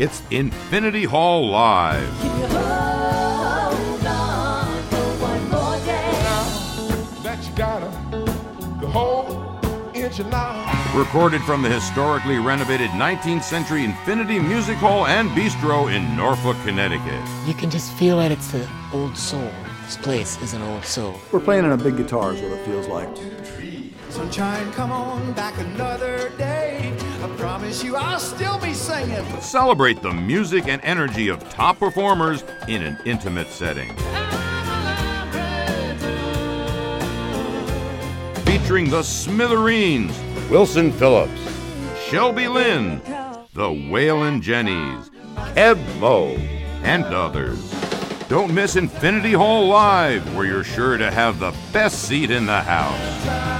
It's Infinity Hall Live. Can you hold on for one more day? Now that you got the whole inch of life. Recorded from the historically renovated 19th century Infinity Music Hall and Bistro in Norfolk, Connecticut. You can just feel it. It's the old soul. This place is an old soul. We're playing on a big guitar is what it feels like. Sunshine, come on back another day. I promise you I'll still be singing. Celebrate the music and energy of top performers in an intimate setting. Featuring the Smithereens, Wilson Phillips, Shelby Lynn, the Whalen Jennies, Keb Moe, and others. Don't miss Infinity Hall Live, where you're sure to have the best seat in the house.